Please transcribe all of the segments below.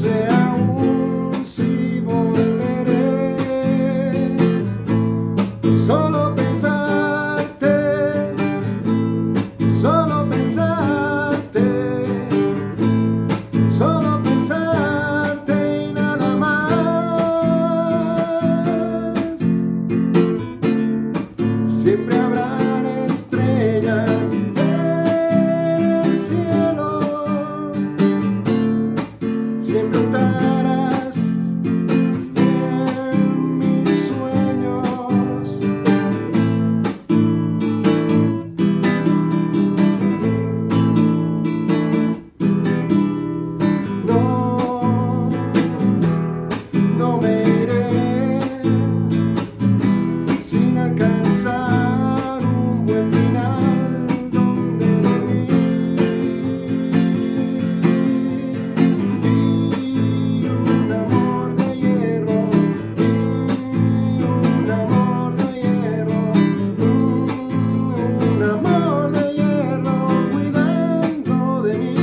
se aún si volveré. Solo pensarte, solo pensarte, solo pensarte y nada más. Siempre habrán estrellas en el cielo, siempre estarás en mis sueños. No, no me iré sin alcanzar un buen final donde dormí. Y un amor de hierro, y un amor de hierro, un amor de hierro cuidando de mí.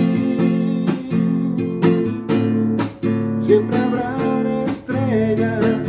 Siempre habrán estrellas.